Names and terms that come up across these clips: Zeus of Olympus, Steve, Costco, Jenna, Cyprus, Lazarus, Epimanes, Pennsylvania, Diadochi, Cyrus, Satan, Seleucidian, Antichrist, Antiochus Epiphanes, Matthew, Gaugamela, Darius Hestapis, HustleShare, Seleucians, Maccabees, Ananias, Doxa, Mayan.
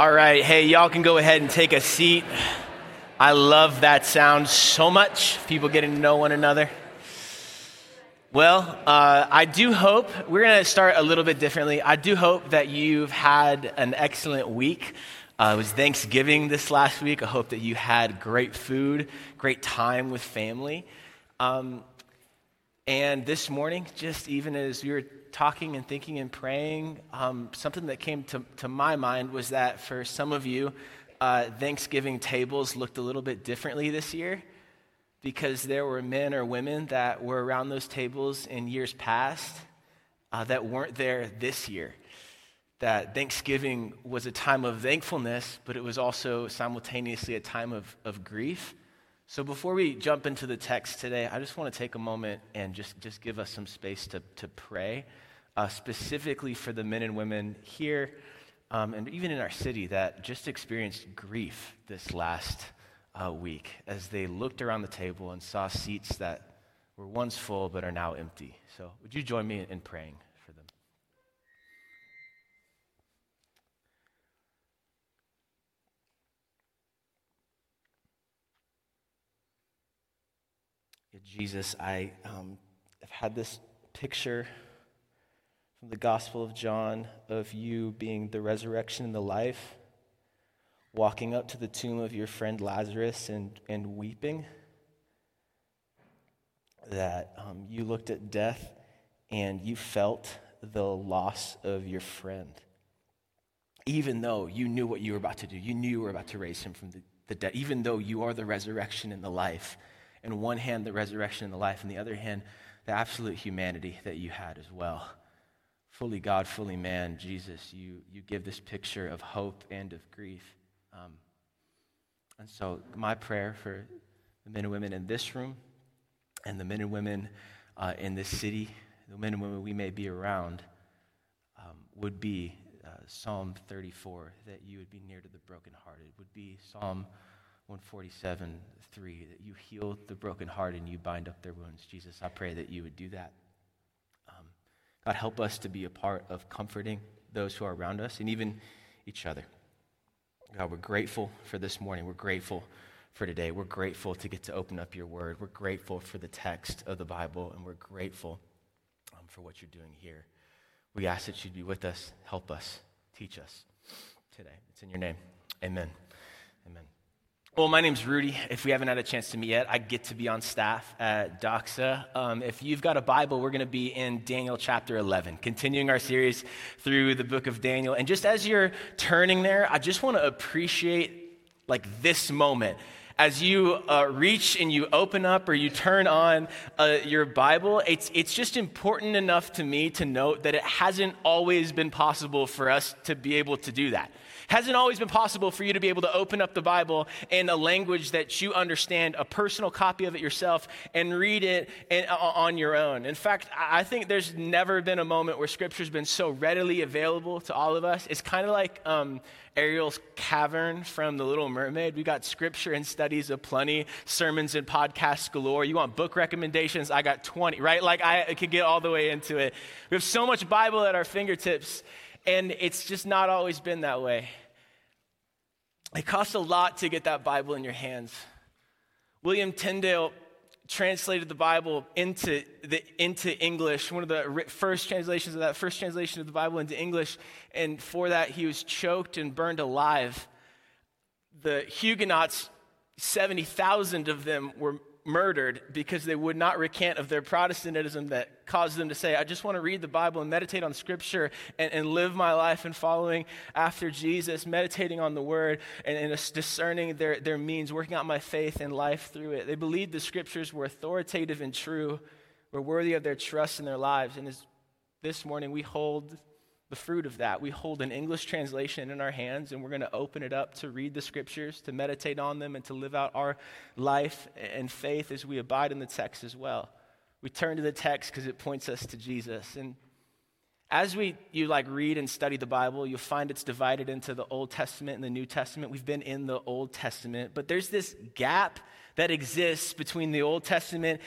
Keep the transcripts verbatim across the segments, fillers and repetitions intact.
All right, hey, y'all can go ahead and take a seat. I love that sound so much, people getting to know one another. Well, uh, I do hope, we're going to start a little bit differently. I do hope that you've had an excellent week. Uh, it was Thanksgiving this last week. I hope that you had great food, great time with family. Um, and this morning, just even as we were talking and thinking and praying, um, something that came to, to my mind was that for some of you, uh, Thanksgiving tables looked a little bit differently this year, because there were men or women that were around those tables in years past uh, that weren't there this year. That Thanksgiving was a time of thankfulness, but it was also simultaneously a time of, of grief. So before we jump into the text today, I just want to take a moment and just, just give us some space to, to pray, uh, specifically for the men and women here, um, and even in our city that just experienced grief this last uh, week as they looked around the table and saw seats that were once full but are now empty. So would you join me in praying for them? Jesus, I um, have had this picture from the Gospel of John of you being the resurrection and the life, walking up to the tomb of your friend Lazarus and, and weeping, that um, you looked at death and you felt the loss of your friend, even though you knew what you were about to do. You knew you were about to raise him from the, the dead, even though you are the resurrection and the life. In one hand, the resurrection and the life, and the other hand, the absolute humanity that you had as well. Fully God, fully man, Jesus, you you give this picture of hope and of grief. Um, and so my prayer for the men and women in this room and the men and women uh, in this city, the men and women we may be around, um, would be uh, Psalm thirty-four, that you would be near to the brokenhearted. It would be Psalm one forty-seven, three, that you heal the broken heart and you bind up their wounds. Jesus, I pray that you would do that. Um, God, help us to be a part of comforting those who are around us and even each other. God, we're grateful for this morning. We're grateful for today. We're grateful to get to open up your word. We're grateful for the text of the Bible, and we're grateful um, for what you're doing here. We ask that you'd be with us, help us, teach us today. It's in your name. Amen. Amen. Well, my name's Rudy. If we haven't had a chance to meet yet, I get to be on staff at Doxa. Um, if you've got a Bible, we're going to be in Daniel chapter eleven, continuing our series through the book of Daniel. And just as you're turning there, I just want to appreciate like this moment. As you uh, reach and you open up or you turn on uh, your Bible, it's it's just important enough to me to note that it hasn't always been possible for us to be able to do that. Hasn't always been possible for you to be able to open up the Bible in a language that you understand, a personal copy of it yourself, and read it in, on your own. In fact, I think there's never been a moment where Scripture's been so readily available to all of us. It's kind of like um, Ariel's cavern from The Little Mermaid. We got Scripture and studies aplenty, sermons and podcasts galore. You want book recommendations? I got twenty, right? Like I could get all the way into it. We have so much Bible at our fingertips. And it's just not always been that way. It costs a lot to get that Bible in your hands. William Tyndale translated the Bible into the into English, one of the first translations of that, first translation of the Bible into English. And for that, he was choked and burned alive. The Huguenots, seventy thousand of them were murdered because they would not recant of their Protestantism that caused them to say, I just want to read the Bible and meditate on Scripture and, and live my life in following after Jesus, meditating on the Word and, and discerning their, their means, working out my faith and life through it. They believed the Scriptures were authoritative and true, were worthy of their trust in their lives. And as this morning we hold the fruit of that. We hold an English translation in our hands, and we're going to open it up to read the Scriptures, to meditate on them, and to live out our life and faith as we abide in the text as well. We turn to the text because it points us to Jesus. And as we you like read and study the Bible, you'll find it's divided into the Old Testament and the New Testament. We've been in the Old Testament, but there's this gap that exists between the Old Testament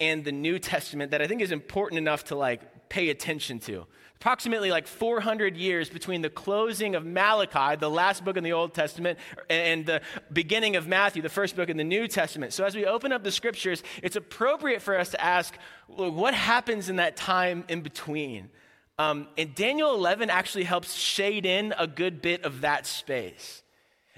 and the New Testament that I think is important enough to like pay attention to. approximately like four hundred years between the closing of Malachi, the last book in the Old Testament, and the beginning of Matthew, the first book in the New Testament. So as we open up the scriptures, it's appropriate for us to ask, well, what happens in that time in between? Um, and Daniel eleven actually helps shade in a good bit of that space.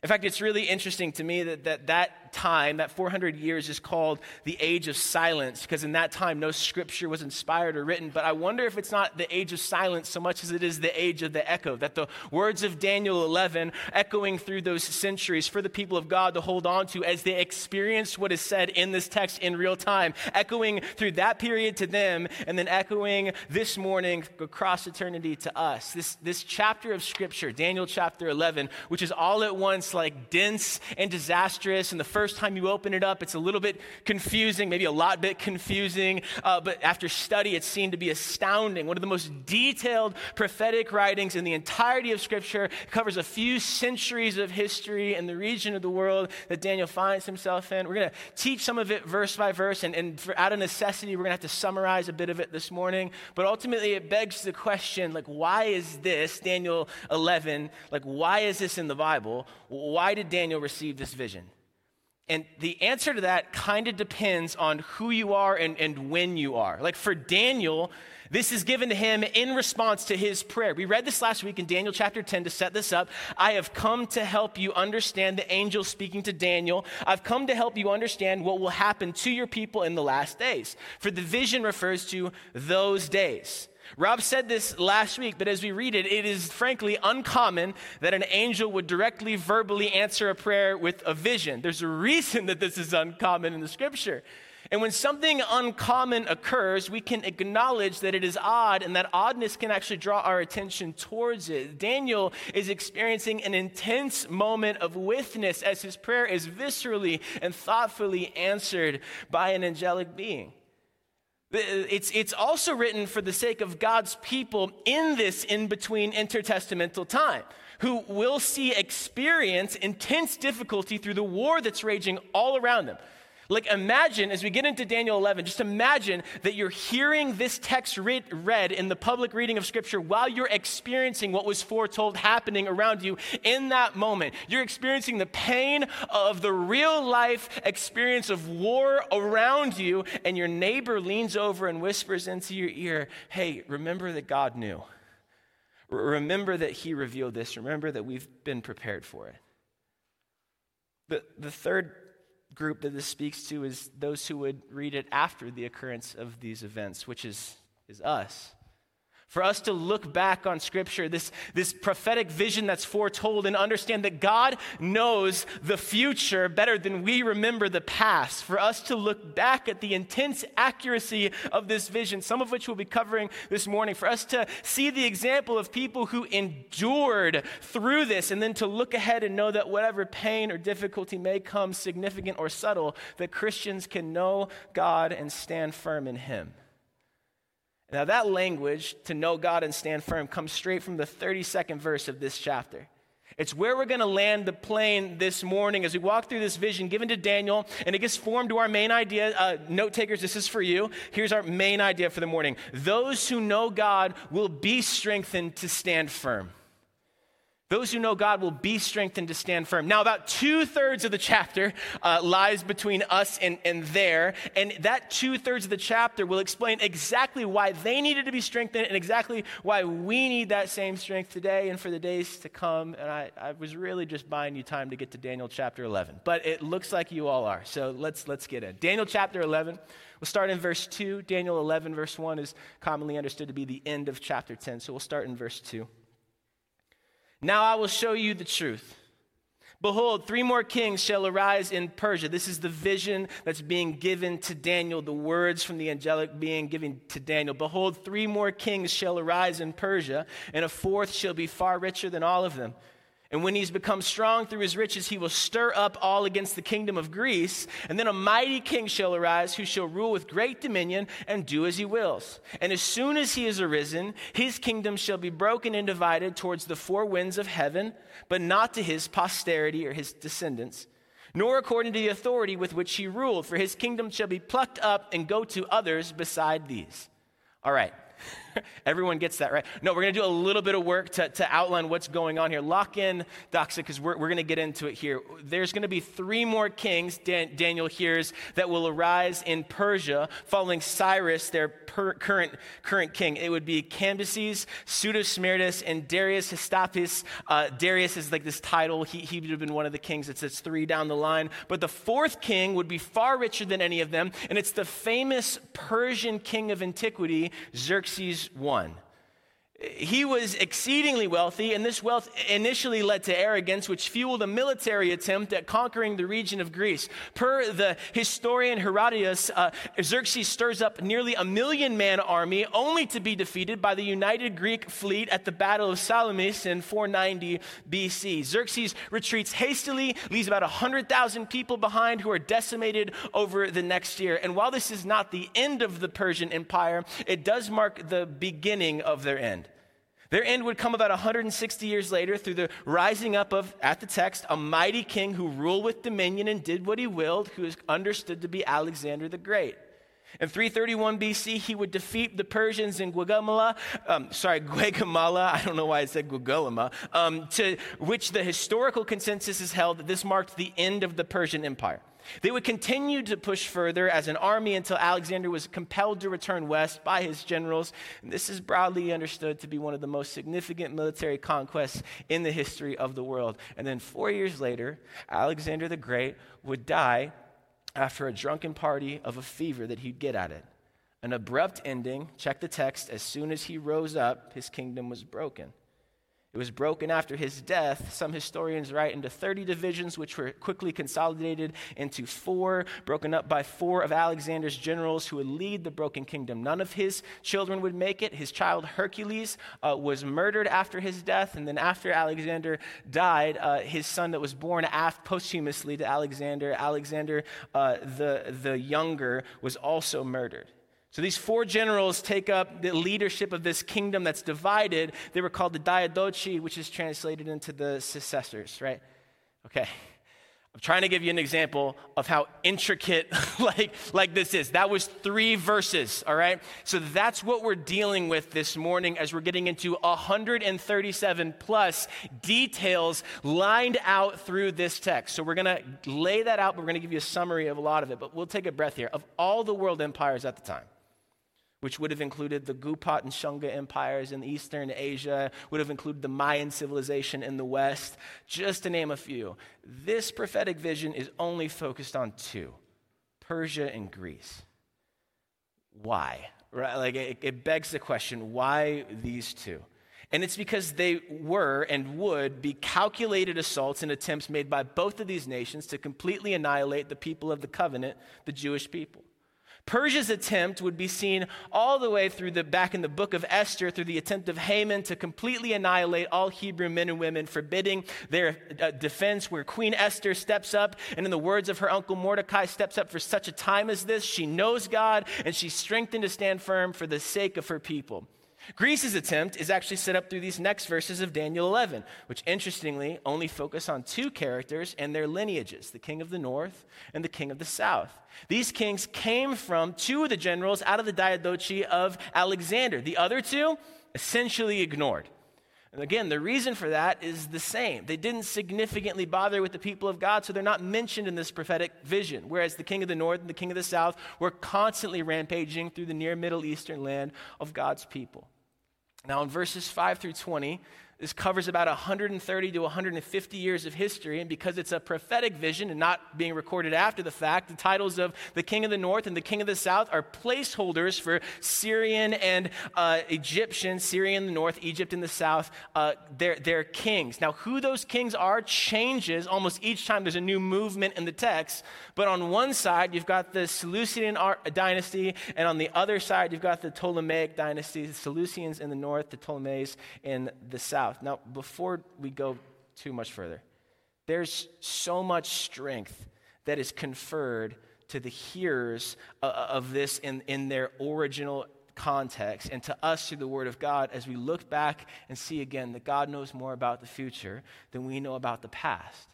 In fact, it's really interesting to me that that, that time, that four hundred years, is called the Age of Silence, because in that time, no scripture was inspired or written. But I wonder if it's not the Age of Silence so much as it is the Age of the Echo, that the words of Daniel eleven echoing through those centuries for the people of God to hold on to as they experience what is said in this text in real time, echoing through that period to them, and then echoing this morning across eternity to us. This, this chapter of scripture, Daniel chapter eleven, which is all at once like dense and disastrous, and the first time you open it up, it's a little bit confusing, maybe a lot bit confusing, uh, but after study, it seemed to be astounding. One of the most detailed prophetic writings in the entirety of Scripture. It covers a few centuries of history and the region of the world that Daniel finds himself in. We're going to teach some of it verse by verse, and, and for, out of necessity, we're going to have to summarize a bit of it this morning, but ultimately, it begs the question, like, why is this, Daniel eleven, like, why is this in the Bible? Why did Daniel receive this vision? And the answer to that kind of depends on who you are and, and when you are. Like for Daniel, this is given to him in response to his prayer. We read this last week in Daniel chapter ten to set this up. I have come to help you understand, the angel speaking to Daniel. I've come to help you understand what will happen to your people in the last days. For the vision refers to those days. Rob said this last week, but as we read it, it is frankly uncommon that an angel would directly verbally answer a prayer with a vision. There's a reason that this is uncommon in the scripture. And when something uncommon occurs, we can acknowledge that it is odd, and that oddness can actually draw our attention towards it. Daniel is experiencing an intense moment of witness as his prayer is viscerally and thoughtfully answered by an angelic being. It's it's also written for the sake of God's people in this in-between intertestamental time, who will see experience intense difficulty through the war that's raging all around them. Like imagine, as we get into Daniel eleven, just imagine that you're hearing this text read, read in the public reading of Scripture while you're experiencing what was foretold happening around you in that moment. You're experiencing the pain of the real life experience of war around you, and your neighbor leans over and whispers into your ear, hey, remember that God knew. Remember that he revealed this. Remember that we've been prepared for it. The, the third group that this speaks to is those who would read it after the occurrence of these events, which is, is us. For us to look back on Scripture, this, this prophetic vision that's foretold, and understand that God knows the future better than we remember the past. For us to look back at the intense accuracy of this vision, some of which we'll be covering this morning. For us to see the example of people who endured through this, and then to look ahead and know that whatever pain or difficulty may come, significant or subtle, that Christians can know God and stand firm in Him. Now that language, to know God and stand firm, comes straight from the thirty-second verse of this chapter. It's where we're going to land the plane this morning as we walk through this vision given to Daniel, and it gets formed to our main idea. Uh, note takers, this is for you. Here's our main idea for the morning. Those who know God will be strengthened to stand firm. Those who know God will be strengthened to stand firm. Now, about two-thirds of the chapter uh, lies between us and, and there, and that two-thirds of the chapter will explain exactly why they needed to be strengthened and exactly why we need that same strength today and for the days to come. And I, I was really just buying you time to get to Daniel chapter eleven, but it looks like you all are, so let's let's get in. Daniel chapter eleven, we'll start in verse two. Daniel eleven, verse one is commonly understood to be the end of chapter ten, so we'll start in verse two. Now I will show you the truth. Behold, three more kings shall arise in Persia. This is the vision that's being given to Daniel, the words from the angelic being given to Daniel. Behold, three more kings shall arise in Persia, and a fourth shall be far richer than all of them. And when he's become strong through his riches, he will stir up all against the kingdom of Greece. And then a mighty king shall arise, who shall rule with great dominion and do as he wills. And as soon as he is arisen, his kingdom shall be broken and divided towards the four winds of heaven, but not to his posterity or his descendants, nor according to the authority with which he ruled. For his kingdom shall be plucked up and go to others beside these. All right. Everyone gets that, right? No, we're going to do a little bit of work to, to outline what's going on here. Lock in, Doxa, because we're, we're going to get into it here. There's going to be three more kings, Dan, Daniel hears, that will arise in Persia following Cyrus, their per, current current king. It would be Cambyses, Pseudo Smerdis, and Darius Hestapis. Uh, Darius is like this title. He, he would have been one of the kings. It's, it's three down the line. But the fourth king would be far richer than any of them, and it's the famous Persian king of antiquity, Xerxes one. He was exceedingly wealthy, and this wealth initially led to arrogance, which fueled a military attempt at conquering the region of Greece. Per the historian Herodotus, uh, Xerxes stirs up nearly a million-man army, only to be defeated by the united Greek fleet at the Battle of Salamis in four ninety B C. Xerxes retreats hastily, leaves about one hundred thousand people behind who are decimated over the next year. And while this is not the end of the Persian Empire, it does mark the beginning of their end. Their end would come about one hundred sixty years later through the rising up of, at the text, a mighty king who ruled with dominion and did what he willed, who is understood to be Alexander the Great. In three thirty-one B C, he would defeat the Persians in Gaugamela, um, sorry, Gaugamela, I don't know why I said Gaugamela, um, to which the historical consensus is held that this marked the end of the Persian Empire. They would continue to push further as an army until Alexander was compelled to return west by his generals. And this is broadly understood to be one of the most significant military conquests in the history of the world. And then four years later, Alexander the Great would die after a drunken party of a fever that he'd get at it. An abrupt ending, check the text, as soon as he rose up, his kingdom was broken. It was broken after his death, some historians write, into thirty divisions, which were quickly consolidated into four, broken up by four of Alexander's generals who would lead the broken kingdom. None of his children would make it. His child Hercules uh, was murdered after his death, and then after Alexander died, uh, his son that was born aft posthumously to Alexander, Alexander uh, the, the younger, was also murdered. So these four generals take up the leadership of this kingdom that's divided. They were called the Diadochi, which is translated into the successors, right? Okay. I'm trying to give you an example of how intricate like, like this is. That was three verses, all right? So that's what we're dealing with this morning as we're getting into one hundred thirty-seven plus details lined out through this text. So we're gonna lay that out, but we're gonna give you a summary of a lot of it, but we'll take a breath here. Of all the world empires at the time, which would have included the Gupta and Shunga empires in Eastern Asia, would have included the Mayan civilization in the West, just to name a few. This prophetic vision is only focused on two, Persia and Greece. Why? Right? Like it, it begs the question, why these two? And it's because they were and would be calculated assaults and attempts made by both of these nations to completely annihilate the people of the covenant, the Jewish people. Persia's attempt would be seen all the way through the back in the book of Esther through the attempt of Haman to completely annihilate all Hebrew men and women, forbidding their uh, defense, where Queen Esther steps up and, in the words of her uncle Mordecai, steps up for such a time as this. She knows God and she's strengthened to stand firm for the sake of her people. Greece's attempt is actually set up through these next verses of Daniel eleven, which interestingly only focus on two characters and their lineages, the king of the north and the king of the south. These kings came from two of the generals out of the Diadochi of Alexander. The other two essentially ignored. And again, the reason for that is the same. They didn't significantly bother with the people of God, so they're not mentioned in this prophetic vision, whereas the king of the north and the king of the south were constantly rampaging through the near Middle Eastern land of God's people. Now, in verses five through twenty, this covers about one hundred thirty to one hundred fifty years of history, and because it's a prophetic vision and not being recorded after the fact, the titles of the king of the north and the king of the south are placeholders for Syrian and uh, Egyptian, Syrian in the north, Egypt in the south, uh, their, their kings. Now, who those kings are changes almost each time there's a new movement in the text, but on one side, you've got the Seleucidian dynasty, and on the other side, you've got the Ptolemaic dynasty, the Seleucians in the north, the Ptolemies in the south. Now, before we go too much further, there's so much strength that is conferred to the hearers of this in, in their original context and to us through the Word of God as we look back and see again that God knows more about the future than we know about the past.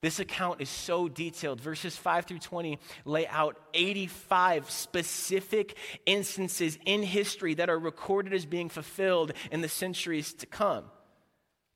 This account is so detailed. Verses five through twenty lay out eighty-five specific instances in history that are recorded as being fulfilled in the centuries to come.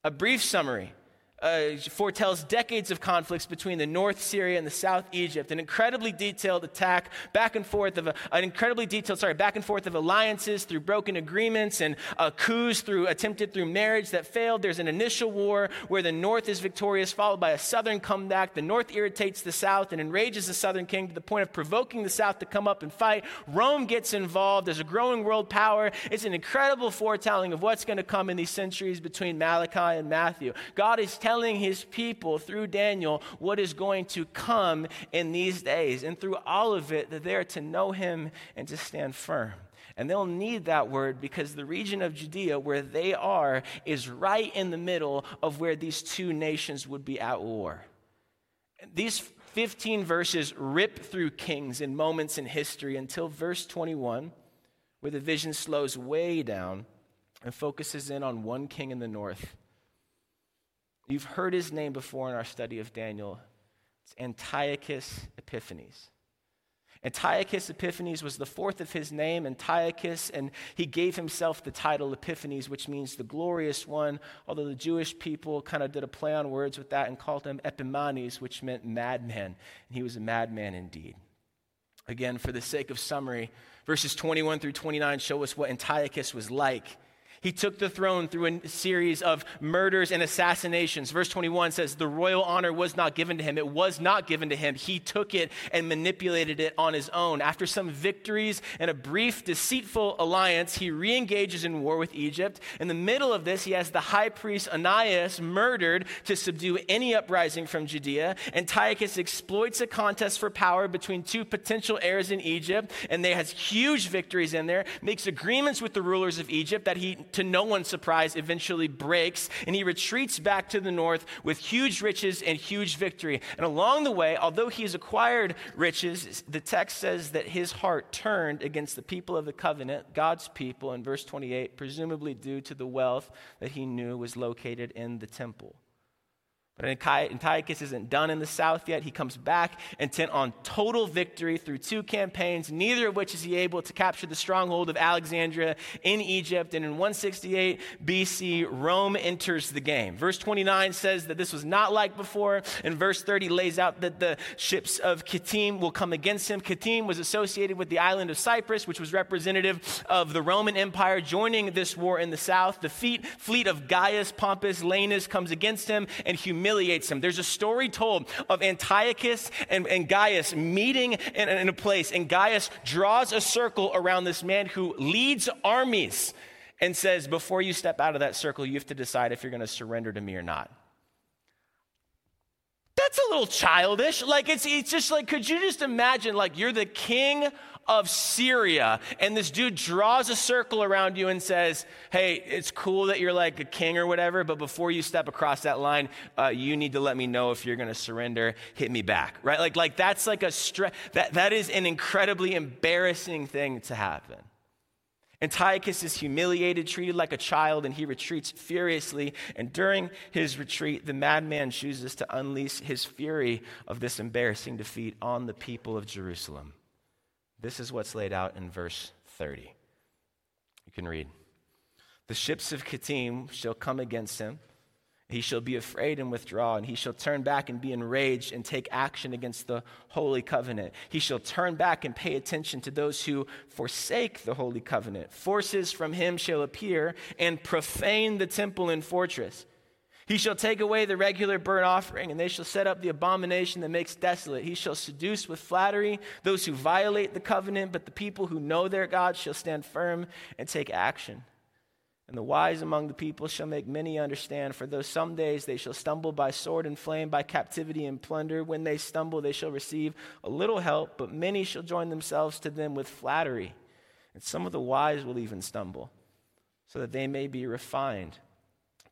A brief summary uh, foretells decades of conflicts between the north Syria and the south Egypt, an incredibly detailed attack back and forth of a, an incredibly detailed, sorry, back and forth of alliances through broken agreements and uh, coups through attempted through marriage that failed. There's an initial war where the north is victorious, followed by a southern comeback. The north irritates the south and enrages the southern king to the point of provoking the south to come up and fight. Rome gets involved. There's a growing world power. It's an incredible foretelling of what's going to come in these centuries between Malachi and Matthew. God is telling telling his people through Daniel what is going to come in these days. And through all of it, that they are to know him and to stand firm. And they'll need that word because the region of Judea where they are is right in the middle of where these two nations would be at war. These fifteen verses rip through kings and moments in history until verse twenty-one, where the vision slows way down and focuses in on one king in the north. You've heard his name before in our study of Daniel. It's Antiochus Epiphanes. Antiochus Epiphanes was the fourth of his name, Antiochus, and he gave himself the title Epiphanes, which means the glorious one, although the Jewish people kind of did a play on words with that and called him Epimanes, which meant madman, and he was a madman indeed. Again, for the sake of summary, verses twenty-one through twenty-nine show us what Antiochus was like. He took the throne through a series of murders and assassinations. Verse twenty-one says, the royal honor was not given to him. It was not given to him. He took it and manipulated it on his own. After some victories and a brief, deceitful alliance, he re-engages in war with Egypt. In the middle of this, he has the high priest Ananias murdered to subdue any uprising from Judea. Antiochus exploits a contest for power between two potential heirs in Egypt, and they has huge victories in there, makes agreements with the rulers of Egypt that he, to no one's surprise, eventually breaks, and he retreats back to the north with huge riches and huge victory. And along the way, although he's acquired riches, the text says that his heart turned against the people of the covenant, God's people, in verse twenty-eight, presumably due to the wealth that he knew was located in the temple. But Antiochus isn't done in the south yet. He comes back intent on total victory through two campaigns, neither of which is he able to capture the stronghold of Alexandria in Egypt. And in one sixty-eight B C, Rome enters the game. Verse twenty-nine says that this was not like before. And verse thirty lays out that the ships of Kittim will come against him. Kittim was associated with the island of Cyprus, which was representative of the Roman Empire joining this war in the south. The fleet of Gaius Pompus Lanus comes against him and humiliates humiliates him. There's a story told of Antiochus and, and Gaius meeting in, in a place, and Gaius draws a circle around this man who leads armies and says, before you step out of that circle, you have to decide if you're going to surrender to me or not. That's a little childish. Like, it's, it's just like, could you just imagine, like, you're the king of Syria, and this dude draws a circle around you and says, hey, it's cool that you're like a king or whatever, but before you step across that line, uh, you need to let me know if you're going to surrender, hit me back, right? Like, like that's like a stre- that that is an incredibly embarrassing thing to happen. Antiochus is humiliated, treated like a child, and he retreats furiously. And during his retreat, the madman chooses to unleash his fury of this embarrassing defeat on the people of Jerusalem. This is what's laid out in verse thirty. You can read. The ships of Kittim shall come against him. He shall be afraid and withdraw, and he shall turn back and be enraged and take action against the holy covenant. He shall turn back and pay attention to those who forsake the holy covenant. Forces from him shall appear and profane the temple and fortress. He shall take away the regular burnt offering, and they shall set up the abomination that makes desolate. He shall seduce with flattery those who violate the covenant, but the people who know their God shall stand firm and take action. And the wise among the people shall make many understand, for though some days they shall stumble by sword and flame, by captivity and plunder, when they stumble they shall receive a little help, but many shall join themselves to them with flattery. And some of the wise will even stumble, so that they may be refined,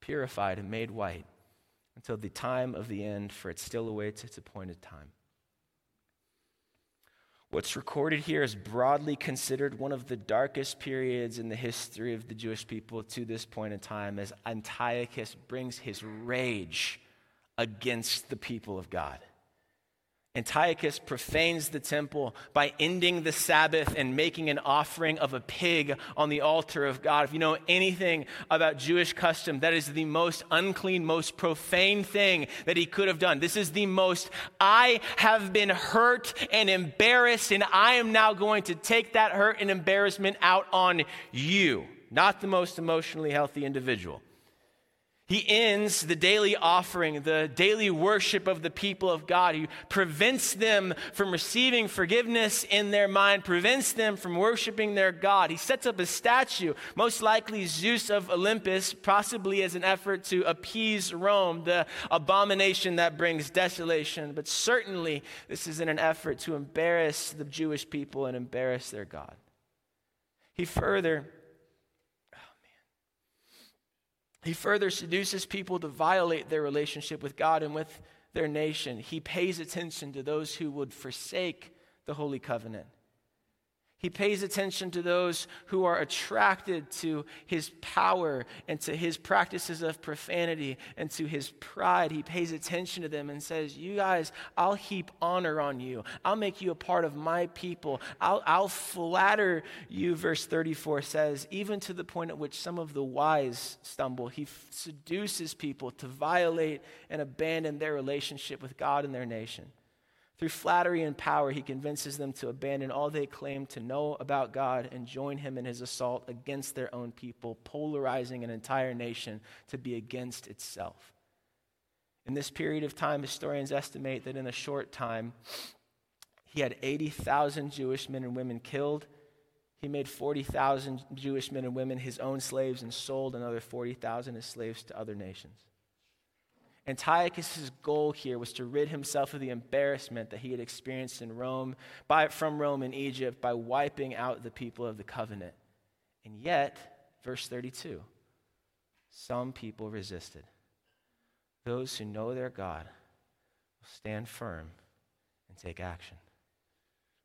purified and made white until the time of the end, for it still awaits its appointed time. What's recorded here is broadly considered one of the darkest periods in the history of the Jewish people to this point in time, as Antiochus brings his rage against the people of God. Antiochus profanes the temple by ending the Sabbath and making an offering of a pig on the altar of God. If you know anything about Jewish custom, that is the most unclean, most profane thing that he could have done. This is the most, I have been hurt and embarrassed, and I am now going to take that hurt and embarrassment out on you. Not the most emotionally healthy individual. He ends the daily offering, the daily worship of the people of God. He prevents them from receiving forgiveness in their mind, prevents them from worshiping their God. He sets up a statue, most likely Zeus of Olympus, possibly as an effort to appease Rome, the abomination that brings desolation. But certainly this is in an effort to embarrass the Jewish people and embarrass their God. He further... He further seduces people to violate their relationship with God and with their nation. He pays attention to those who would forsake the Holy Covenant. He pays attention to those who are attracted to his power and to his practices of profanity and to his pride. He pays attention to them and says, you guys, I'll heap honor on you. I'll make you a part of my people. I'll, I'll flatter you, verse thirty-four says, even to the point at which some of the wise stumble. He f- seduces people to violate and abandon their relationship with God and their nation. Through flattery and power, he convinces them to abandon all they claim to know about God and join him in his assault against their own people, polarizing an entire nation to be against itself. In this period of time, historians estimate that in a short time, he had eighty thousand Jewish men and women killed. He made forty thousand Jewish men and women his own slaves and sold another forty thousand as slaves to other nations. Antiochus' goal here was to rid himself of the embarrassment that he had experienced in Rome, by, from Rome and Egypt, by wiping out the people of the covenant. And yet, verse thirty-two, some people resisted. Those who know their God will stand firm and take action.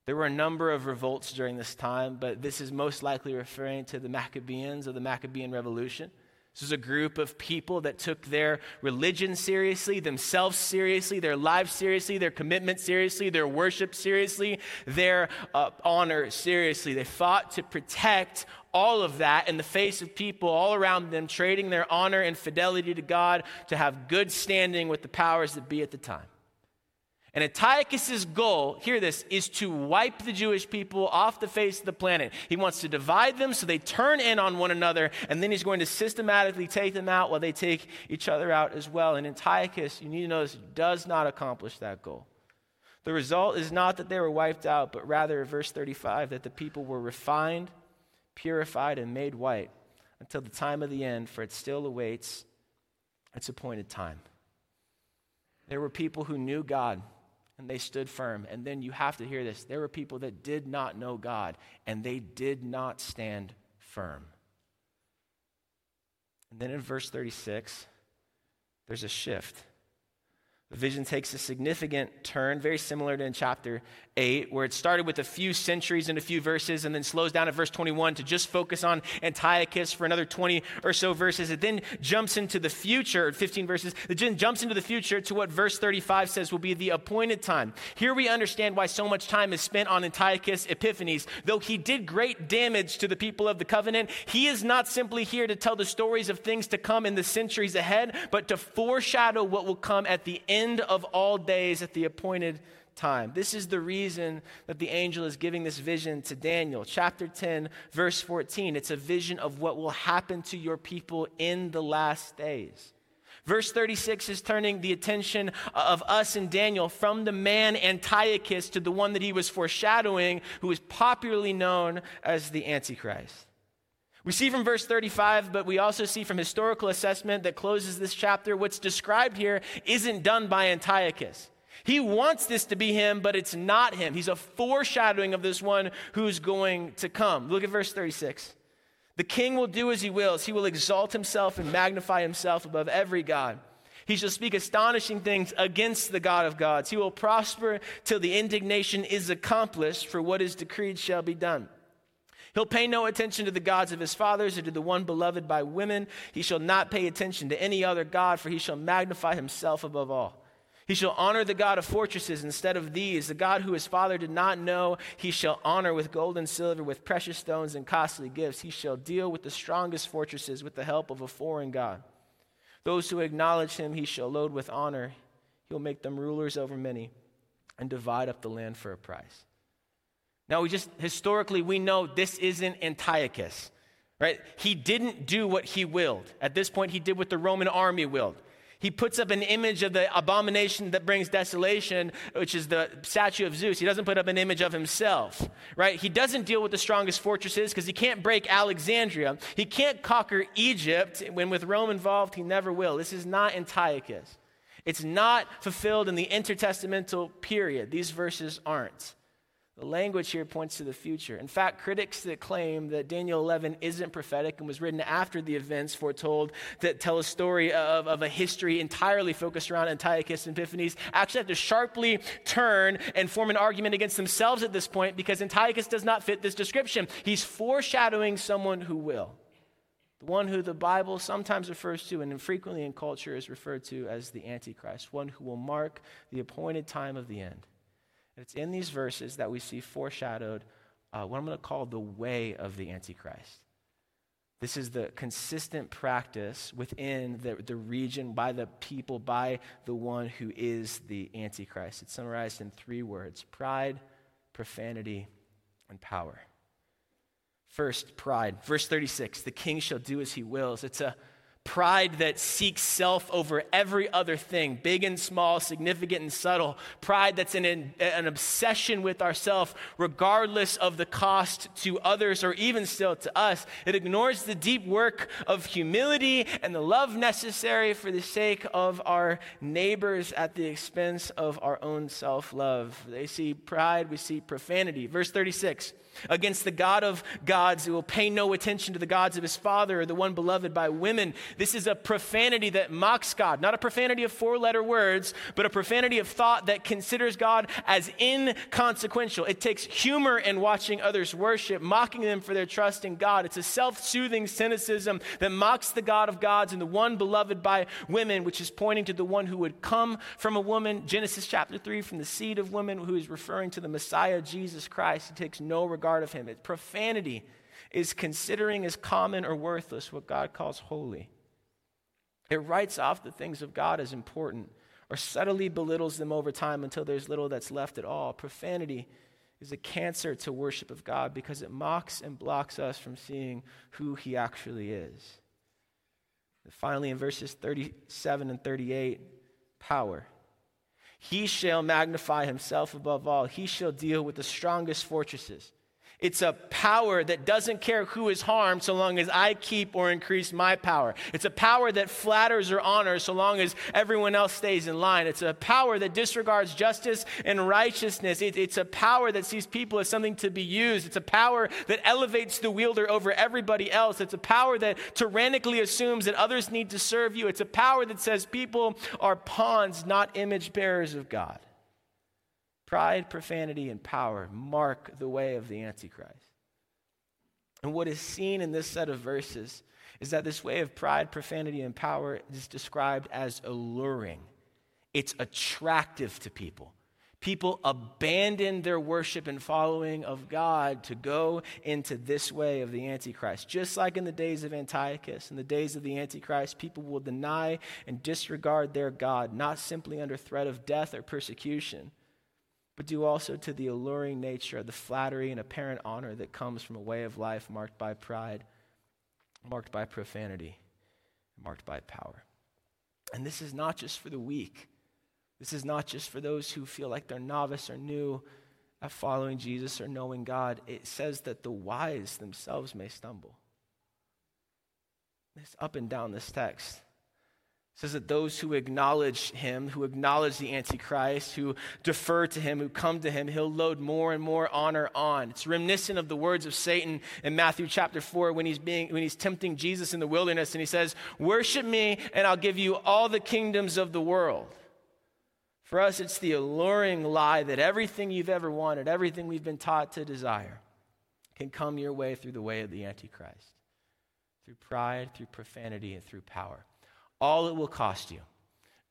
There were a number of revolts during this time, but this is most likely referring to the Maccabees of the Maccabean Revolution. This was a group of people that took their religion seriously, themselves seriously, their lives seriously, their commitment seriously, their worship seriously, their uh, honor seriously. They fought to protect all of that in the face of people all around them, trading their honor and fidelity to God to have good standing with the powers that be at the time. And Antiochus' goal, hear this, is to wipe the Jewish people off the face of the planet. He wants to divide them so they turn in on one another, and then he's going to systematically take them out while they take each other out as well. And Antiochus, you need to know this, does not accomplish that goal. The result is not that they were wiped out, but rather, verse thirty-five, that the people were refined, purified, and made white until the time of the end, for it still awaits its appointed time. There were people who knew God, and they stood firm. And then you have to hear this. There were people that did not know God, and they did not stand firm. And then in verse thirty-six, there's a shift. The vision takes a significant turn, very similar to in chapter eight, where it started with a few centuries and a few verses, and then slows down at verse twenty-one to just focus on Antiochus for another twenty or so verses. It then jumps into the future, fifteen verses, it then jumps into the future to what verse thirty-five says will be the appointed time. Here we understand why so much time is spent on Antiochus Epiphanes. Though he did great damage to the people of the covenant, he is not simply here to tell the stories of things to come in the centuries ahead, but to foreshadow what will come at the end. End of all days at the appointed time. This is the reason that the angel is giving this vision to Daniel. Chapter ten, verse fourteen. It's a vision of what will happen to your people in the last days. Verse thirty-six is turning the attention of us and Daniel from the man Antiochus to the one that he was foreshadowing, who is popularly known as the Antichrist. We see from verse thirty-five, but we also see from historical assessment that closes this chapter, what's described here isn't done by Antiochus. He wants this to be him, but it's not him. He's a foreshadowing of this one who's going to come. Look at verse thirty-six. The king will do as he wills. He will exalt himself and magnify himself above every god. He shall speak astonishing things against the God of gods. He will prosper till the indignation is accomplished, for what is decreed shall be done. He'll pay no attention to the gods of his fathers or to the one beloved by women. He shall not pay attention to any other god, for he shall magnify himself above all. He shall honor the God of fortresses instead of these, the God who his father did not know. He shall honor with gold and silver, with precious stones and costly gifts. He shall deal with the strongest fortresses with the help of a foreign God. Those who acknowledge him he shall load with honor. He'll make them rulers over many and divide up the land for a price. Now, we just, historically, we know this isn't Antiochus, right? He didn't do what he willed. At this point, he did what the Roman army willed. He puts up an image of the abomination that brings desolation, which is the statue of Zeus. He doesn't put up an image of himself, right? He doesn't deal with the strongest fortresses because he can't break Alexandria. He can't conquer Egypt. When with Rome involved, he never will. This is not Antiochus. It's not fulfilled in the intertestamental period. These verses aren't. The language here points to the future. In fact, critics that claim that Daniel eleven isn't prophetic and was written after the events foretold that tell a story of, of a history entirely focused around Antiochus and Epiphanes actually have to sharply turn and form an argument against themselves at this point because Antiochus does not fit this description. He's foreshadowing someone who will. The one who the Bible sometimes refers to and infrequently in culture is referred to as the Antichrist, one who will mark the appointed time of the end. It's in these verses that we see foreshadowed uh, what I'm going to call the way of the Antichrist. This is the consistent practice within the, the region, by the people, by the one who is the Antichrist. It's summarized in three words: pride, profanity, and power. First, pride. Verse thirty-six, the king shall do as he wills. It's a pride that seeks self over every other thing, big and small, significant and subtle. Pride that's an, an obsession with ourself, regardless of the cost to others or even still to us. It ignores the deep work of humility and the love necessary for the sake of our neighbors at the expense of our own self-love. They see pride, we see profanity. Verse thirty-six, against the God of gods, who will pay no attention to the gods of his father or the one beloved by women. This is a profanity that mocks God, not a profanity of four-letter words, but a profanity of thought that considers God as inconsequential. It takes humor in watching others worship, mocking them for their trust in God. It's a self-soothing cynicism that mocks the God of gods and the one beloved by women, which is pointing to the one who would come from a woman. Genesis chapter three, from the seed of woman, who is referring to the Messiah, Jesus Christ. It takes no regard of him. It's profanity is considering as common or worthless what God calls holy. It writes off the things of God as important or subtly belittles them over time until there's little that's left at all. Profanity is a cancer to worship of God because it mocks and blocks us from seeing who he actually is. And finally, in verses thirty-seven and thirty-eight, power. He shall magnify himself above all. He shall deal with the strongest fortresses. It's a power that doesn't care who is harmed so long as I keep or increase my power. It's a power that flatters or honors so long as everyone else stays in line. It's a power that disregards justice and righteousness. It, it's a power that sees people as something to be used. It's a power that elevates the wielder over everybody else. It's a power that tyrannically assumes that others need to serve you. It's a power that says people are pawns, not image bearers of God. Pride, profanity, and power mark the way of the Antichrist. And what is seen in this set of verses is that this way of pride, profanity, and power is described as alluring. It's attractive to people. People abandon their worship and following of God to go into this way of the Antichrist. Just like in the days of Antiochus, in the days of the Antichrist, people will deny and disregard their God, not simply under threat of death or persecution, but due also to the alluring nature of the flattery and apparent honor that comes from a way of life marked by pride, marked by profanity, marked by power. And this is not just for the weak. This is not just for those who feel like they're novice or new at following Jesus or knowing God. It says that the wise themselves may stumble. It's up and down this text. It says that those who acknowledge him, who acknowledge the Antichrist, who defer to him, who come to him, he'll load more and more honor on. It's reminiscent of the words of Satan in Matthew chapter four when he's being when he's tempting Jesus in the wilderness, and he says, "Worship me, and I'll give you all the kingdoms of the world." For us, it's the alluring lie that everything you've ever wanted, everything we've been taught to desire, can come your way through the way of the Antichrist, through pride, through profanity, and through power. All it will cost you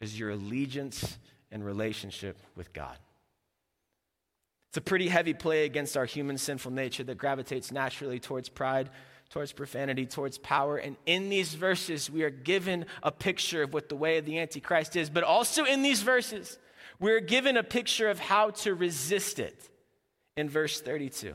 is your allegiance and relationship with God. It's a pretty heavy play against our human sinful nature that gravitates naturally towards pride, towards profanity, towards power. And in these verses, we are given a picture of what the way of the Antichrist is. But also in these verses, we're given a picture of how to resist it in verse thirty-two.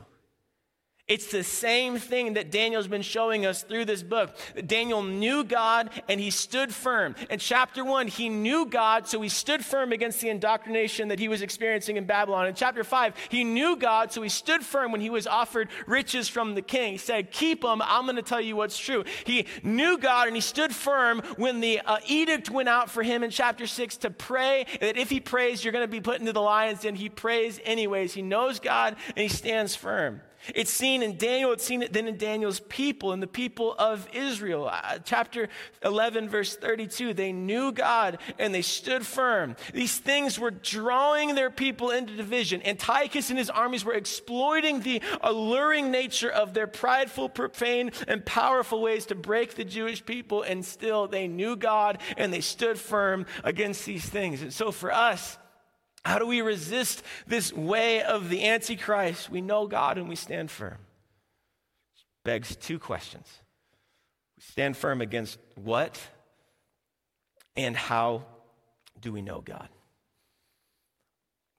It's the same thing that Daniel's been showing us through this book. Daniel knew God and he stood firm. In chapter one, he knew God, so he stood firm against the indoctrination that he was experiencing in Babylon. In chapter five, he knew God, so he stood firm when he was offered riches from the king. He said, keep them, I'm going to tell you what's true. He knew God and he stood firm when the uh, edict went out for him in chapter six to pray, that if he prays, you're going to be put into the lion's den. He prays anyways. He knows God and he stands firm. It's seen in Daniel, it's seen then in Daniel's people, in the people of Israel. Uh, chapter eleven, verse thirty-two, they knew God and they stood firm. These things were drawing their people into division. Antiochus and his armies were exploiting the alluring nature of their prideful, profane, and powerful ways to break the Jewish people, and still they knew God and they stood firm against these things. And so for us, how do we resist this way of the Antichrist? We know God and we stand firm. Begs two questions. We stand firm against what? And how do we know God?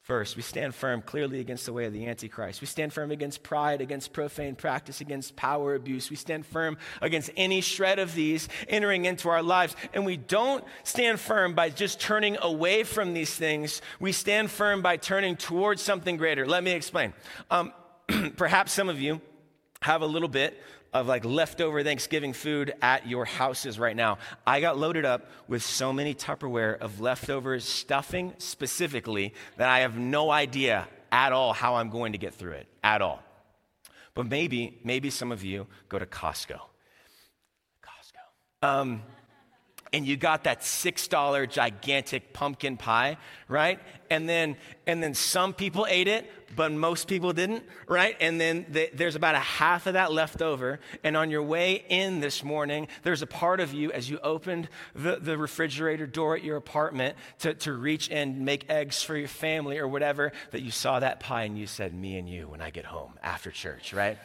First, we stand firm clearly against the way of the Antichrist. We stand firm against pride, against profane practice, against power abuse. We stand firm against any shred of these entering into our lives. And we don't stand firm by just turning away from these things. We stand firm by turning towards something greater. Let me explain. Um, perhaps some of you have a little bit of like leftover Thanksgiving food at your houses right now. I got loaded up with so many Tupperware of leftover stuffing specifically that I have no idea at all how I'm going to get through it at all. But maybe, maybe some of you go to Costco. Costco. Um, and you got that six dollar gigantic pumpkin pie, right? And then and then some people ate it, but most people didn't, right? And then the, there's about a half of that left over. And on your way in this morning, there's a part of you as you opened the, the refrigerator door at your apartment to, to reach and make eggs for your family or whatever, that you saw that pie and you said, me and you when I get home after church, right?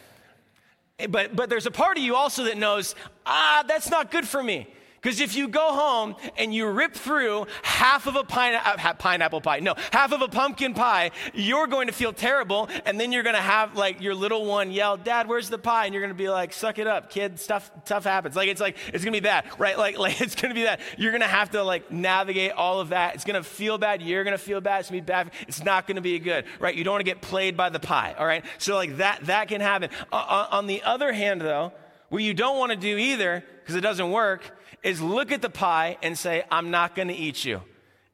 But but there's a part of you also that knows, ah, that's not good for me. Because if you go home and you rip through half of a pine, uh, pineapple pie, no, half of a pumpkin pie, you're going to feel terrible. And then you're going to have like your little one yell, Dad, where's the pie? And you're going to be like, suck it up, kid, stuff, stuff happens. Like, it's like, it's going to be bad, right? Like, like it's going to be that. You're going to have to like navigate all of that. It's going to feel bad. You're going to feel bad. It's going to be bad. It's not going to be good, right? You don't want to get played by the pie, all right? So like that, that can happen. Uh, on the other hand though, what you don't want to do either, because it doesn't work, is look at the pie and say, I'm not going to eat you.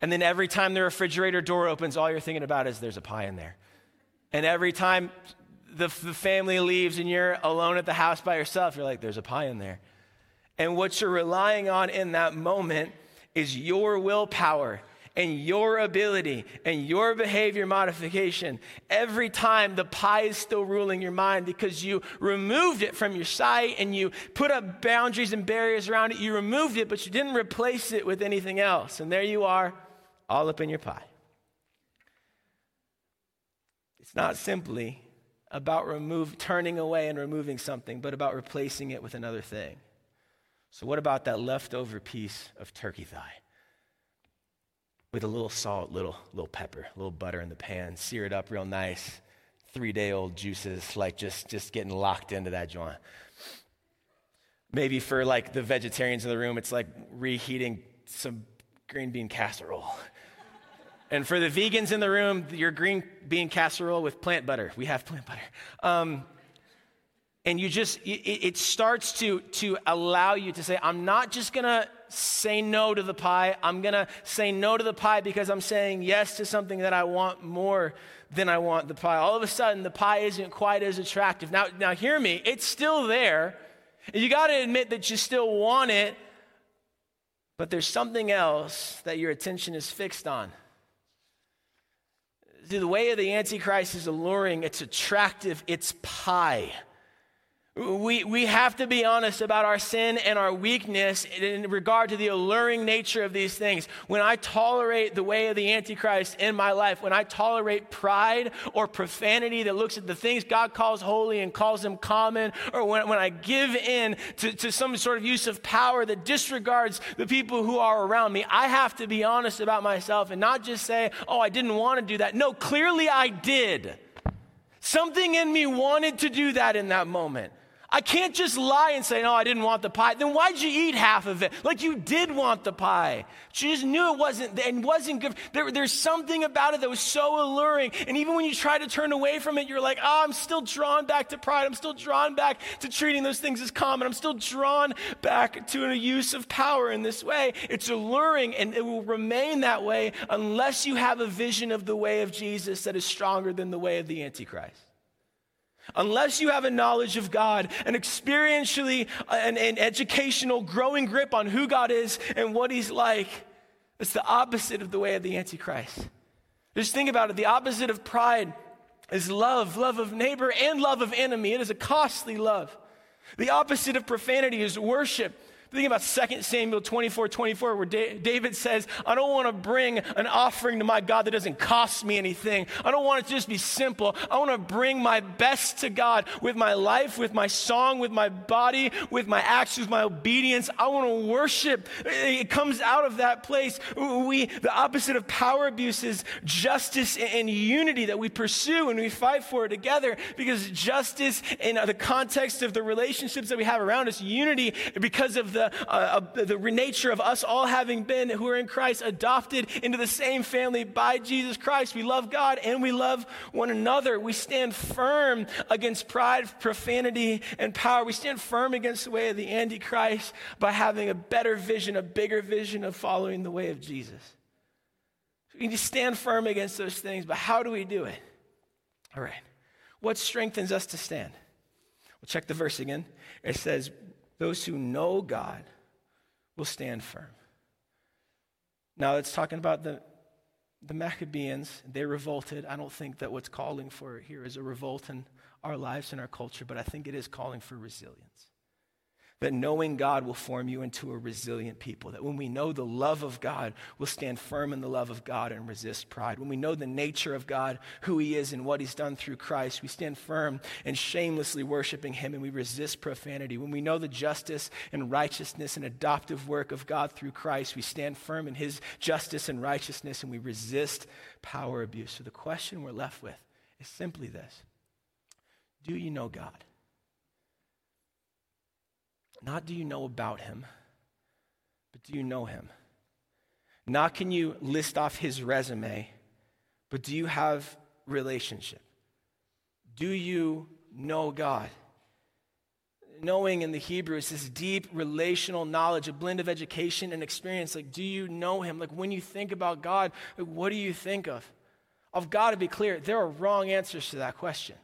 And then every time the refrigerator door opens, all you're thinking about is there's a pie in there. And every time the, the family leaves and you're alone at the house by yourself, you're like, there's a pie in there. And what you're relying on in that moment is your willpower and your ability and your behavior modification. Every time the pie is still ruling your mind because you removed it from your sight and you put up boundaries and barriers around it. You removed it, but you didn't replace it with anything else. And there you are, all up in your pie. It's not simply about remove, turning away and removing something, but about replacing it with another thing. So what about that leftover piece of turkey thigh? With a little salt, little little pepper, a little butter in the pan, sear it up real nice. Three-day-old juices, like just, just getting locked into that joint. Maybe for like the vegetarians in the room, it's like reheating some green bean casserole. And for the vegans in the room, your green bean casserole with plant butter. We have plant butter. Um, and you just, it, it starts to to allow you to say, I'm not just gonna say no to the pie. I'm going to say no to the pie because I'm saying yes to something that I want more than I want the pie. All of a sudden, the pie isn't quite as attractive. Now, now hear me. It's still there. You got to admit that you still want it, but there's something else that your attention is fixed on. The way of the Antichrist is alluring. It's attractive. It's pie. We, we have to be honest about our sin and our weakness in regard to the alluring nature of these things. When I tolerate the way of the Antichrist in my life, when I tolerate pride or profanity that looks at the things God calls holy and calls them common, or when, when I give in to, to some sort of use of power that disregards the people who are around me, I have to be honest about myself and not just say, oh, I didn't want to do that. No, clearly I did. Something in me wanted to do that in that moment. I can't just lie and say, no, I didn't want the pie. Then why'd you eat half of it? Like you did want the pie. She just knew it wasn't, and wasn't good. There, there's something about it that was so alluring. And even when you try to turn away from it, you're like, oh, I'm still drawn back to pride. I'm still drawn back to treating those things as common. I'm still drawn back to a use of power in this way. It's alluring, and it will remain that way unless you have a vision of the way of Jesus that is stronger than the way of the Antichrist. Unless you have a knowledge of God, an experientially, an, an educational growing grip on who God is and what he's like, it's the opposite of the way of the Antichrist. Just think about it. The opposite of pride is love, love of neighbor and love of enemy. It is a costly love. The opposite of profanity is worship. Think about Second Samuel twenty-four twenty-four, where David says, I don't want to bring an offering to my God that doesn't cost me anything. I don't want it to just be simple. I want to bring my best to God with my life, with my song, with my body, with my acts, with my obedience. I want to worship. It comes out of that place. We, the opposite of power abuse is justice and unity that we pursue and we fight for together, because justice in the context of the relationships that we have around us, unity because of the Uh, uh, the nature of us all having been who are in Christ adopted into the same family by Jesus Christ. We love God and we love one another. We stand firm against pride, profanity, and power. We stand firm against the way of the Antichrist by having a better vision, a bigger vision of following the way of Jesus. We need to stand firm against those things, but how do we do it? All right. What strengthens us to stand? We'll check the verse again. It says, those who know God will stand firm. Now it's talking about the, the Maccabees. They revolted. I don't think that what's calling for here is a revolt in our lives and our culture, but I think it is calling for resilience. That knowing God will form you into a resilient people. That when we know the love of God, we'll stand firm in the love of God and resist pride. When we know the nature of God, who he is and what he's done through Christ, we stand firm and shamelessly worshiping him, and we resist profanity. When we know the justice and righteousness and adoptive work of God through Christ, we stand firm in his justice and righteousness, and we resist power abuse. So the question we're left with is simply this. Do you know God? Not do you know about him, but do you know him? Not can you list off his resume, but do you have relationship? Do you know God? Knowing in the Hebrew is this deep relational knowledge, a blend of education and experience. Like, do you know him? Like, when you think about God, like, what do you think of? I've got to be clear, there are wrong answers to that question.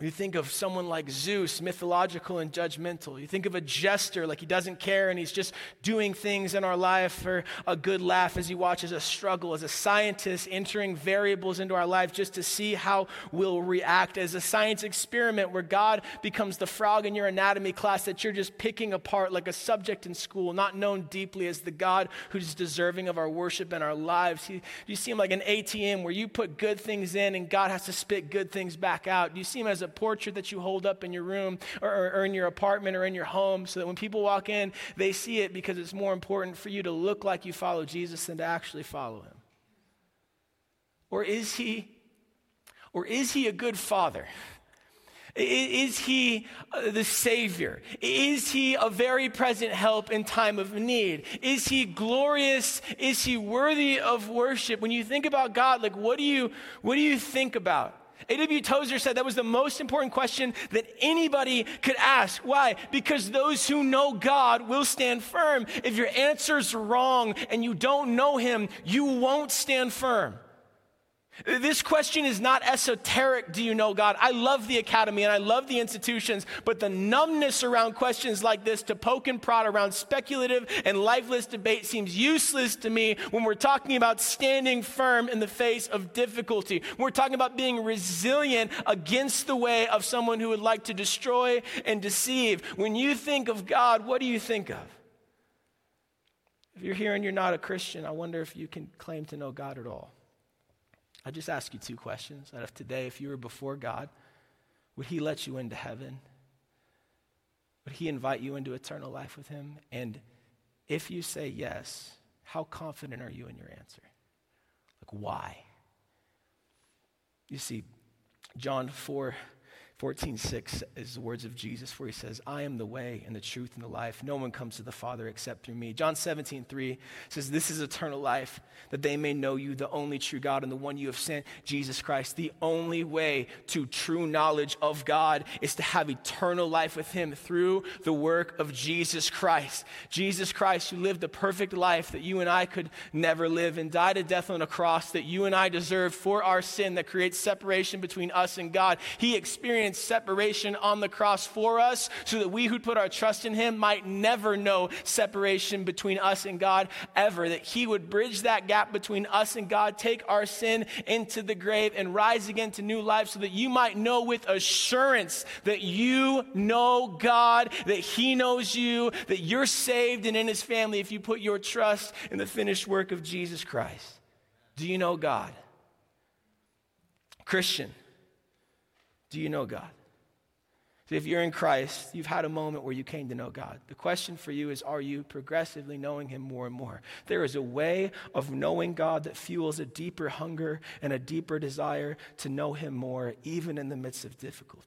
You think of someone like Zeus, mythological and judgmental. You think of a jester, like he doesn't care and he's just doing things in our life for a good laugh as he watches us struggle. As a scientist, entering variables into our life just to see how we'll react. As a science experiment where God becomes the frog in your anatomy class that you're just picking apart like a subject in school, not known deeply as the God who's deserving of our worship and our lives. Do you see him like an A T M where you put good things in and God has to spit good things back out? Do you see him as a portrait that you hold up in your room or, or, or in your apartment or in your home so that when people walk in, they see it because it's more important for you to look like you follow Jesus than to actually follow him? Or is he, or is he a good father? Is he the Savior? Is he a very present help in time of need? Is he glorious? Is he worthy of worship? When you think about God, like what do you, what do you think about? A W Tozer said that was the most important question that anybody could ask. Why? Because those who know God will stand firm. If your answer's wrong and you don't know him, you won't stand firm. This question is not esoteric, do you know God? I love the academy and I love the institutions, but the numbness around questions like this to poke and prod around speculative and lifeless debate seems useless to me when we're talking about standing firm in the face of difficulty. We're talking about being resilient against the way of someone who would like to destroy and deceive. When you think of God, what do you think of? If you're here and you're not a Christian, I wonder if you can claim to know God at all. I just ask you two questions. Out of today, if you were before God, would he let you into heaven? Would he invite you into eternal life with him? And if you say yes, how confident are you in your answer? Like, why? You see, John four, fourteen, six is the words of Jesus where he says, I am the way and the truth and the life. No one comes to the Father except through me. John seventeen, three says, this is eternal life, that they may know you, the only true God, and the one you have sent, Jesus Christ. The only way to true knowledge of God is to have eternal life with him through the work of Jesus Christ. Jesus Christ, who lived the perfect life that you and I could never live and died a death on a cross that you and I deserved for our sin that creates separation between us and God. He experienced separation on the cross for us so that we who put our trust in him might never know separation between us and God ever, that he would bridge that gap between us and God, take our sin into the grave and rise again to new life so that you might know with assurance that you know God, that he knows you, that you're saved and in his family if you put your trust in the finished work of Jesus Christ. Do you know God? Christian, do you know God? See, if you're in Christ, you've had a moment where you came to know God. The question for you is, are you progressively knowing him more and more? There is a way of knowing God that fuels a deeper hunger and a deeper desire to know him more, even in the midst of difficulty.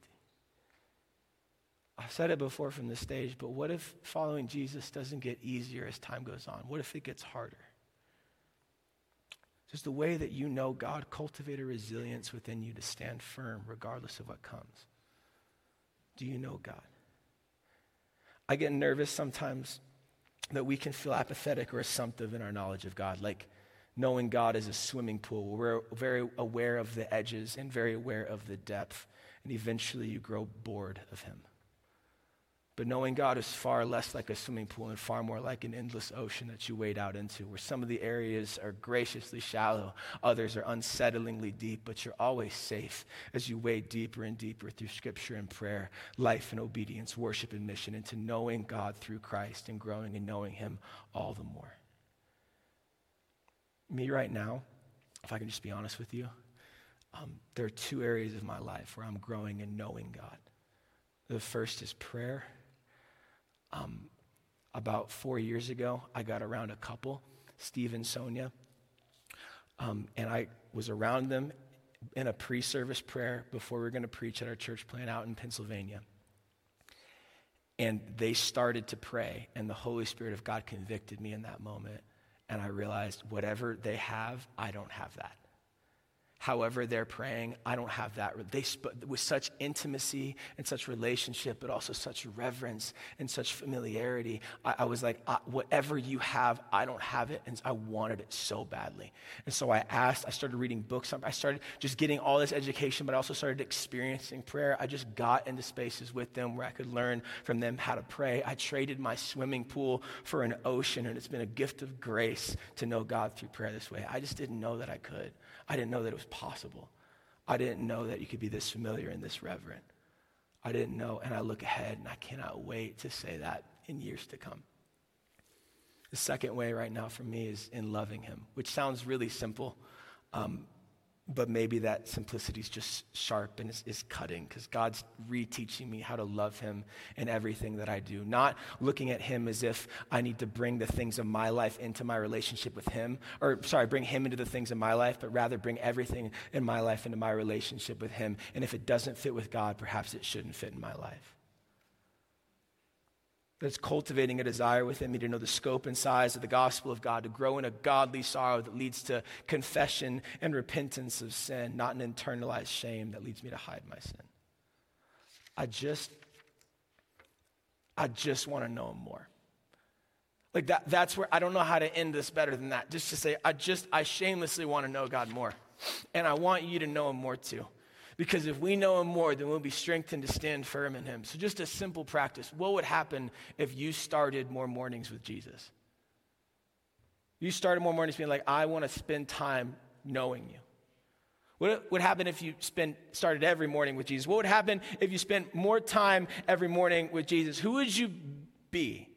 I've said it before from the stage, but what if following Jesus doesn't get easier as time goes on? What if it gets harder? Does the way that you know God cultivate a resilience within you to stand firm regardless of what comes? Do you know God? I get nervous sometimes that we can feel apathetic or assumptive in our knowledge of God, like knowing God is a swimming pool. We're very aware of the edges and very aware of the depth, and eventually you grow bored of him. But knowing God is far less like a swimming pool and far more like an endless ocean that you wade out into, where some of the areas are graciously shallow, others are unsettlingly deep, but you're always safe as you wade deeper and deeper through scripture and prayer, life and obedience, worship and mission, into knowing God through Christ and growing and knowing him all the more. Me right now, if I can just be honest with you, um, there are two areas of my life where I'm growing and knowing God. The first is prayer. Um, about four years ago, I got around a couple, Steve and Sonia, um, and I was around them in a pre-service prayer before we were going to preach at our church plan out in Pennsylvania. And they started to pray, and the Holy Spirit of God convicted me in that moment, and I realized whatever they have, I don't have that. However they're praying, I don't have that. They sp- with such intimacy and such relationship, but also such reverence and such familiarity, I, I was like, I, whatever you have, I don't have it, and I wanted it so badly. And so I asked, I started reading books, I started just getting all this education, but I also started experiencing prayer. I just got into spaces with them where I could learn from them how to pray. I traded my swimming pool for an ocean, and it's been a gift of grace to know God through prayer this way. I just didn't know that I could. I didn't know that it was possible. I didn't know that you could be this familiar and this reverent. I didn't know, and I look ahead, and I cannot wait to say that in years to come. The second way right now for me is in loving him, which sounds really simple, um, but maybe that simplicity is just sharp and is, is cutting, because God's reteaching me how to love him in everything that I do. Not looking at him as if I need to bring the things of my life into my relationship with him, or sorry, bring him into the things of my life, but rather bring everything in my life into my relationship with him. And if it doesn't fit with God, perhaps it shouldn't fit in my life. That's cultivating a desire within me to know the scope and size of the gospel of God, to grow in a godly sorrow that leads to confession and repentance of sin, not an internalized shame that leads me to hide my sin. I just, I just want to know him more. Like that, that's where, I don't know how to end this better than that. Just to say, I just, I shamelessly want to know God more. And I want you to know him more too. Because if we know him more, then we'll be strengthened to stand firm in him. So just a simple practice. What would happen if you started more mornings with Jesus? You started more mornings being like, I want to spend time knowing you. What would happen if you spend, started every morning with Jesus? What would happen if you spent more time every morning with Jesus? Who would you be?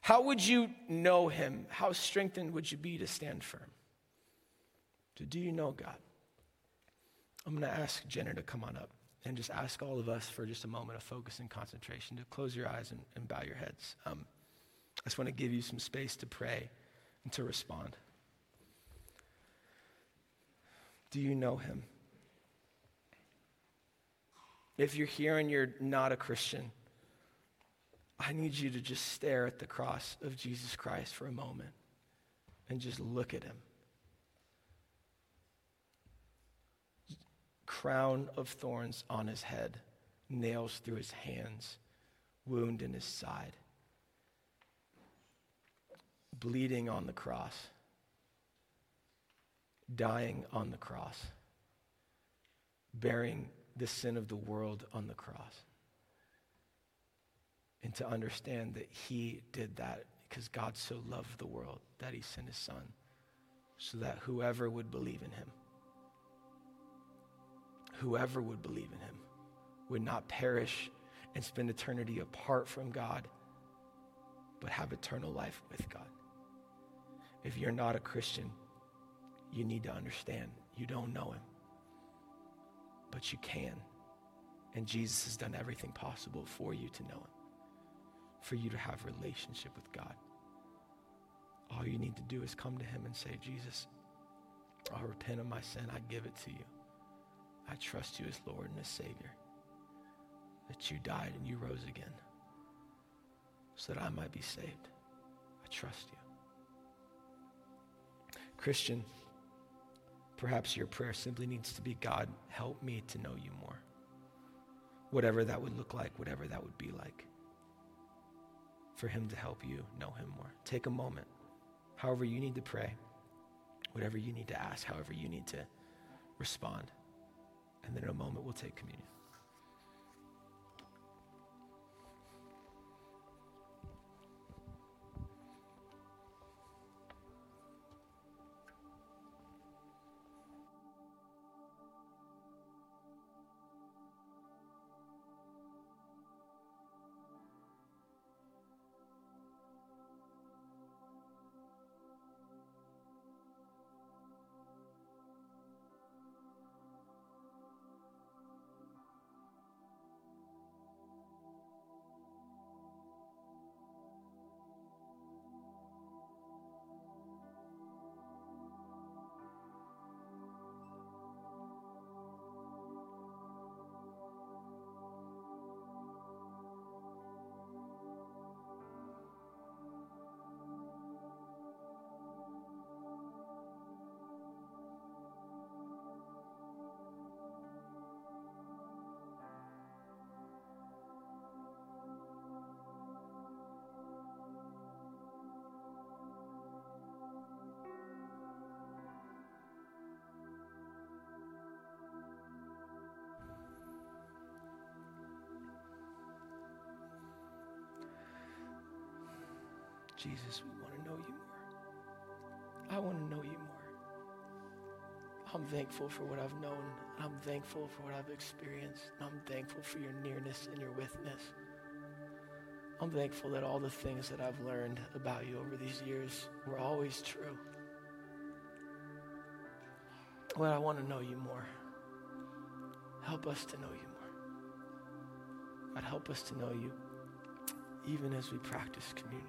How would you know him? How strengthened would you be to stand firm? So do you know God? I'm going to ask Jenna to come on up and just ask all of us for just a moment of focus and concentration to close your eyes and, and bow your heads. Um, I just want to give you some space to pray and to respond. Do you know him? If you're here and you're not a Christian, I need you to just stare at the cross of Jesus Christ for a moment and just look at him. Crown of thorns on his head, nails through his hands, wound in his side, bleeding on the cross, dying on the cross, bearing the sin of the world on the cross. And to understand that he did that because God so loved the world that he sent his son so that whoever would believe in him, whoever would believe in him would not perish and spend eternity apart from God, but have eternal life with God. If you're not a Christian, you need to understand you don't know him, but you can. And Jesus has done everything possible for you to know him, for you to have a relationship with God. All you need to do is come to him and say, Jesus, I repent of my sin. I give it to you. I trust you as Lord and as Savior, that you died and you rose again so that I might be saved. I trust you. Christian, perhaps your prayer simply needs to be, God, help me to know you more. Whatever that would look like, whatever that would be like, for him to help you know him more. Take a moment, however you need to pray, whatever you need to ask, however you need to respond. And then in a moment, we'll take communion. Jesus, we want to know you more. I want to know you more. I'm thankful for what I've known. I'm thankful for what I've experienced. I'm thankful for your nearness and your withness. I'm thankful that all the things that I've learned about you over these years were always true. But I want to know you more. Help us to know you more. God, help us to know you even as we practice communion.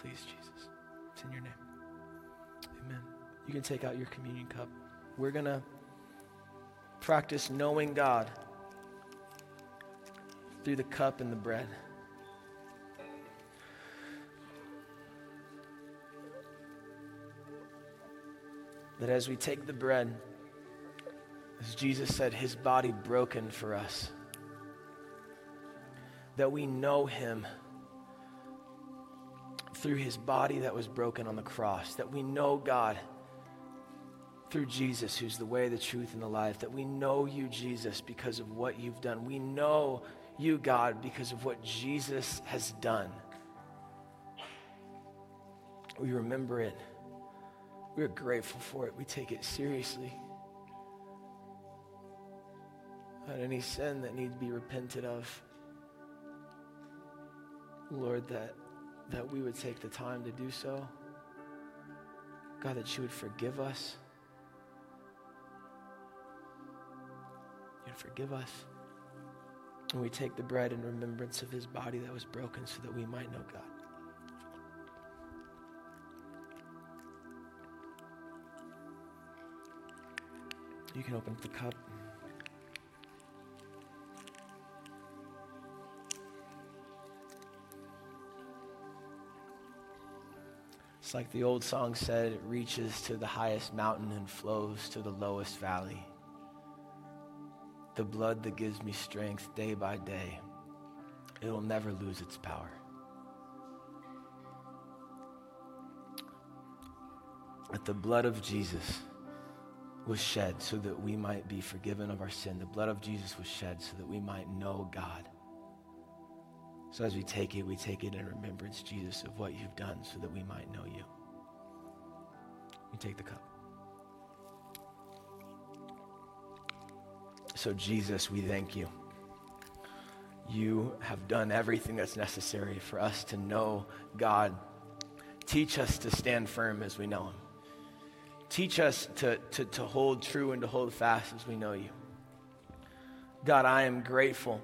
Please, Jesus. It's in your name. Amen. You can take out your communion cup. We're going to practice knowing God through the cup and the bread. That as we take the bread, as Jesus said, his body broken for us, that we know him through his body that was broken on the cross, that we know God through Jesus, who's the way, the truth, and the life, that we know you, Jesus, because of what you've done. We know you, God, because of what Jesus has done. We remember it. We're grateful for it. We take it seriously. Not any sin that needs to be repented of, Lord, that, that we would take the time to do so. God, that you would forgive us. You'd forgive us. And we take the bread in remembrance of his body that was broken so that we might know God. You can open up the cup. It's like the old song said, it reaches to the highest mountain and flows to the lowest valley. The blood that gives me strength day by day, it will never lose its power. That the blood of Jesus was shed so that we might be forgiven of our sin. The blood of Jesus was shed so that we might know God. So as we take it, we take it in remembrance, Jesus, of what you've done so that we might know you. We take the cup. So Jesus, we thank you. You have done everything that's necessary for us to know God. Teach us to stand firm as we know him. Teach us to, to, to hold true and to hold fast as we know you. God, I am grateful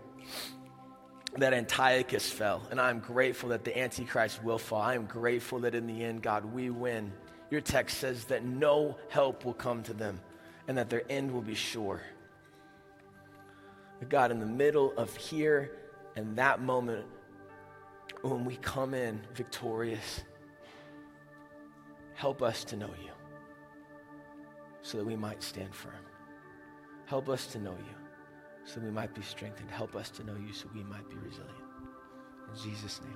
that Antiochus fell, and I'm grateful that the Antichrist will fall. I am grateful that in the end, God, we win. Your text says that no help will come to them and that their end will be sure. But God, in the middle of here and that moment, when we come in victorious, help us to know you so that we might stand firm. Help us to know you so we might be strengthened. Help us to know you so we might be resilient. In Jesus' name.